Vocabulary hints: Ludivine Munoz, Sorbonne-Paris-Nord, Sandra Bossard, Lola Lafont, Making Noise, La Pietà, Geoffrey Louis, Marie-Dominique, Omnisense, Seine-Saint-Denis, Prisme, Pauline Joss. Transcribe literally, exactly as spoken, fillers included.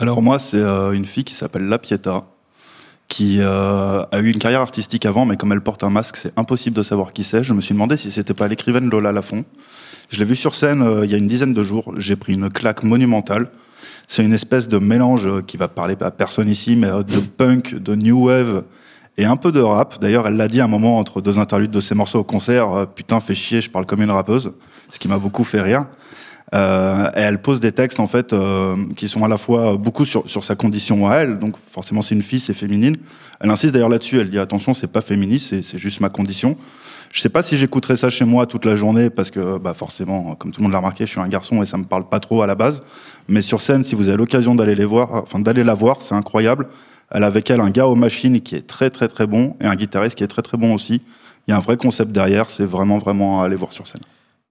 Alors moi, c'est euh, une fille qui s'appelle La Pietà, qui euh, a eu une carrière artistique avant, mais comme elle porte un masque, c'est impossible de savoir qui c'est. Je me suis demandé si c'était pas l'écrivaine Lola Lafont. Je l'ai vue sur scène euh, il y a une dizaine de jours. J'ai pris une claque monumentale. C'est une espèce de mélange qui va parler à personne ici, mais de punk, de new wave et un peu de rap. D'ailleurs, elle l'a dit à un moment entre deux interludes de ses morceaux au concert, « Putain, fais chier, je parle comme une rappeuse », ce qui m'a beaucoup fait rire. Euh, et elle pose des textes en fait euh, qui sont à la fois beaucoup sur, sur sa condition à elle, donc forcément c'est une fille, c'est féminine. Elle insiste d'ailleurs là-dessus, elle dit « Attention, c'est pas féministe, c'est, c'est juste ma condition ». Je sais pas si j'écouterais ça chez moi toute la journée parce que, bah, forcément, comme tout le monde l'a remarqué, je suis un garçon et ça me parle pas trop à la base. Mais sur scène, si vous avez l'occasion d'aller les voir, enfin, d'aller la voir, c'est incroyable. Elle a avec elle un gars aux machines qui est très, très, très bon et un guitariste qui est très, très bon aussi. Il y a un vrai concept derrière. C'est vraiment, vraiment à aller voir sur scène.